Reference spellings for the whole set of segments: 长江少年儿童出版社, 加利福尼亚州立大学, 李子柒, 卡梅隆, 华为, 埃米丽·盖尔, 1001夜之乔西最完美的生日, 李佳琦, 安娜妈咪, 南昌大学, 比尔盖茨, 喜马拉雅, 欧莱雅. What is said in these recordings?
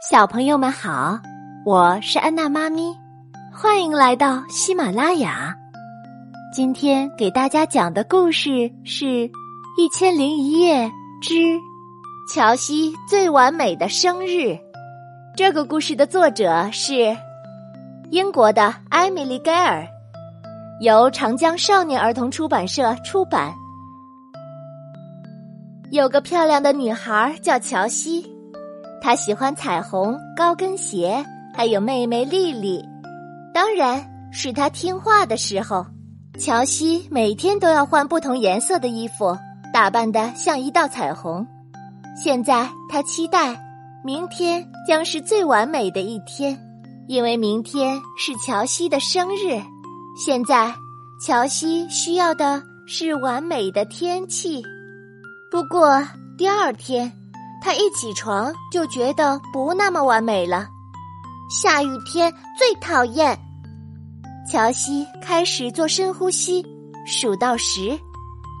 小朋友们好，我是安娜妈咪，欢迎来到喜马拉雅。今天给大家讲的故事是《1001夜之乔西最完美的生日》。这个故事的作者是英国的埃米丽·盖尔，由长江少年儿童出版社出版。有个漂亮的女孩叫乔西，她喜欢彩虹、高跟鞋，还有妹妹莉莉。当然是她听话的时候，乔西每天都要换不同颜色的衣服，打扮得像一道彩虹。现在她期待明天将是最完美的一天，因为明天是乔西的生日。现在乔西需要的是完美的天气。不过第二天他一起床就觉得不那么完美了，下雨天最讨厌。乔西开始做深呼吸，数到10，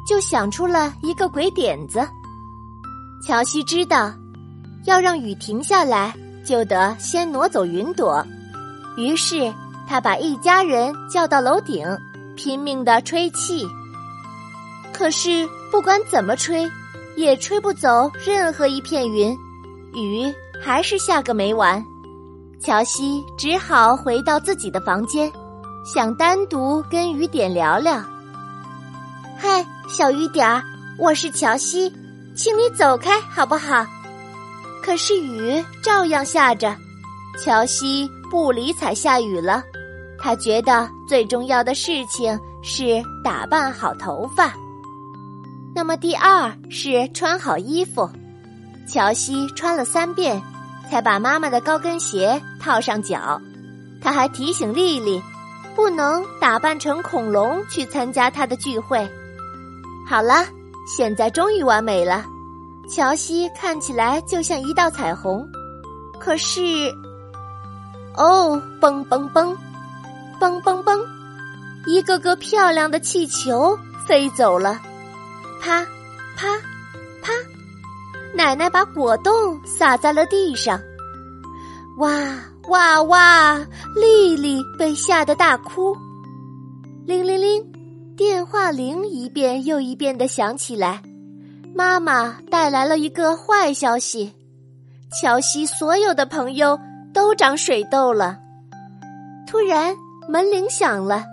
就想出了一个鬼点子。乔西知道，要让雨停下来，就得先挪走云朵。于是他把一家人叫到楼顶，拼命地吹气。可是不管怎么吹也吹不走任何一片云，雨还是下个没完。乔西只好回到自己的房间，想单独跟雨点聊聊。嗨，小雨点，我是乔西，请你走开好不好？可是雨照样下着，乔西不理睬下雨了。他觉得最重要的事情是打扮好头发。那么第二是穿好衣服，乔西穿了3遍，才把妈妈的高跟鞋套上脚。她还提醒莉莉，不能打扮成恐龙去参加她的聚会。好了，现在终于完美了，乔西看起来就像一道彩虹。可是，哦，蹦蹦蹦，蹦蹦蹦，一个个漂亮的气球飞走了。啪啪啪，奶奶把果冻撒在了地上。哇哇哇，莉莉被吓得大哭。铃铃铃，电话铃一遍又一遍地响起来，妈妈带来了一个坏消息，乔西所有的朋友都长水痘了。突然门铃响了，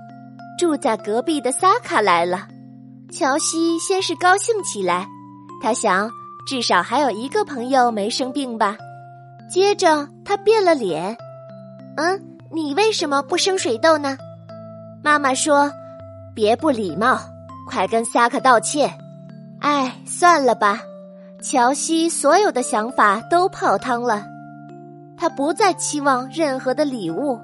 住在隔壁的萨卡来了。乔西先是高兴起来，他想至少还有一个朋友没生病吧。接着他变了脸，你为什么不生水痘呢？妈妈说，别不礼貌，快跟萨卡道歉。哎，算了吧。乔西所有的想法都泡汤了，他不再期望任何的礼物，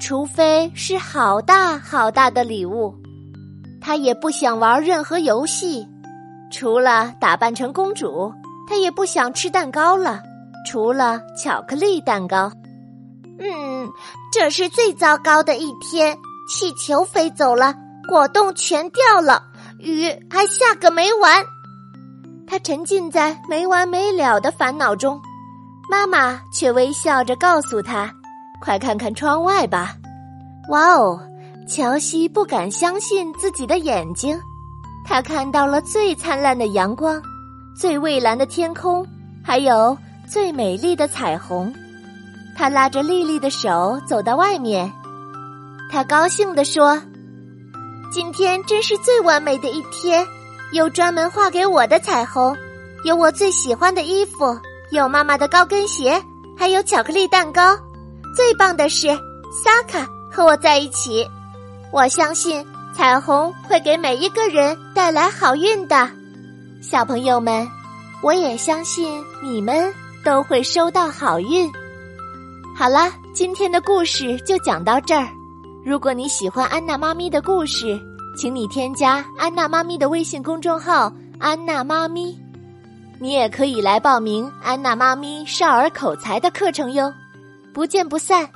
除非是好大好大的礼物。她也不想玩任何游戏，除了打扮成公主。她也不想吃蛋糕了，除了巧克力蛋糕。这是最糟糕的一天，气球飞走了，果冻全掉了，雨还下个没完。她沉浸在没完没了的烦恼中，妈妈却微笑着告诉她，快看看窗外吧。哇哦，乔西不敢相信自己的眼睛，他看到了最灿烂的阳光，最蔚蓝的天空，还有最美丽的彩虹。他拉着莉莉的手走到外面，他高兴地说，今天真是最完美的一天，有专门画给我的彩虹，有我最喜欢的衣服，有妈妈的高跟鞋，还有巧克力蛋糕。最棒的是萨卡和我在一起，我相信彩虹会给每一个人带来好运的。小朋友们，我也相信你们都会收到好运。好了，今天的故事就讲到这儿。如果你喜欢安娜妈咪的故事，请你添加安娜妈咪的微信公众号安娜妈咪，你也可以来报名安娜妈咪少儿口才的课程哟。不见不散。